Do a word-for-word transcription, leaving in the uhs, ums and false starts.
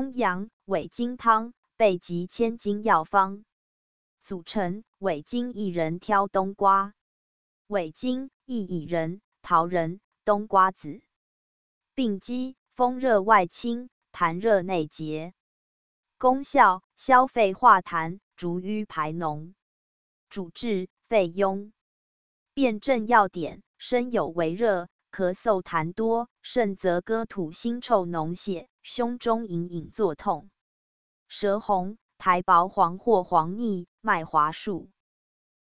邕阳、苇菁汤备集千金药方，组成苇菁一人挑冬瓜，苇菁亦以人、桃仁、冬瓜子并机，风热外清，痰热内结。功效：消肺化痰，逐瘀排脓。主治：肺痈。辨证要点：身有微热，咳嗽痰多，甚则割吐腥臭脓血，胸中隐隐作痛，舌红苔薄黄或黄腻，脉滑数。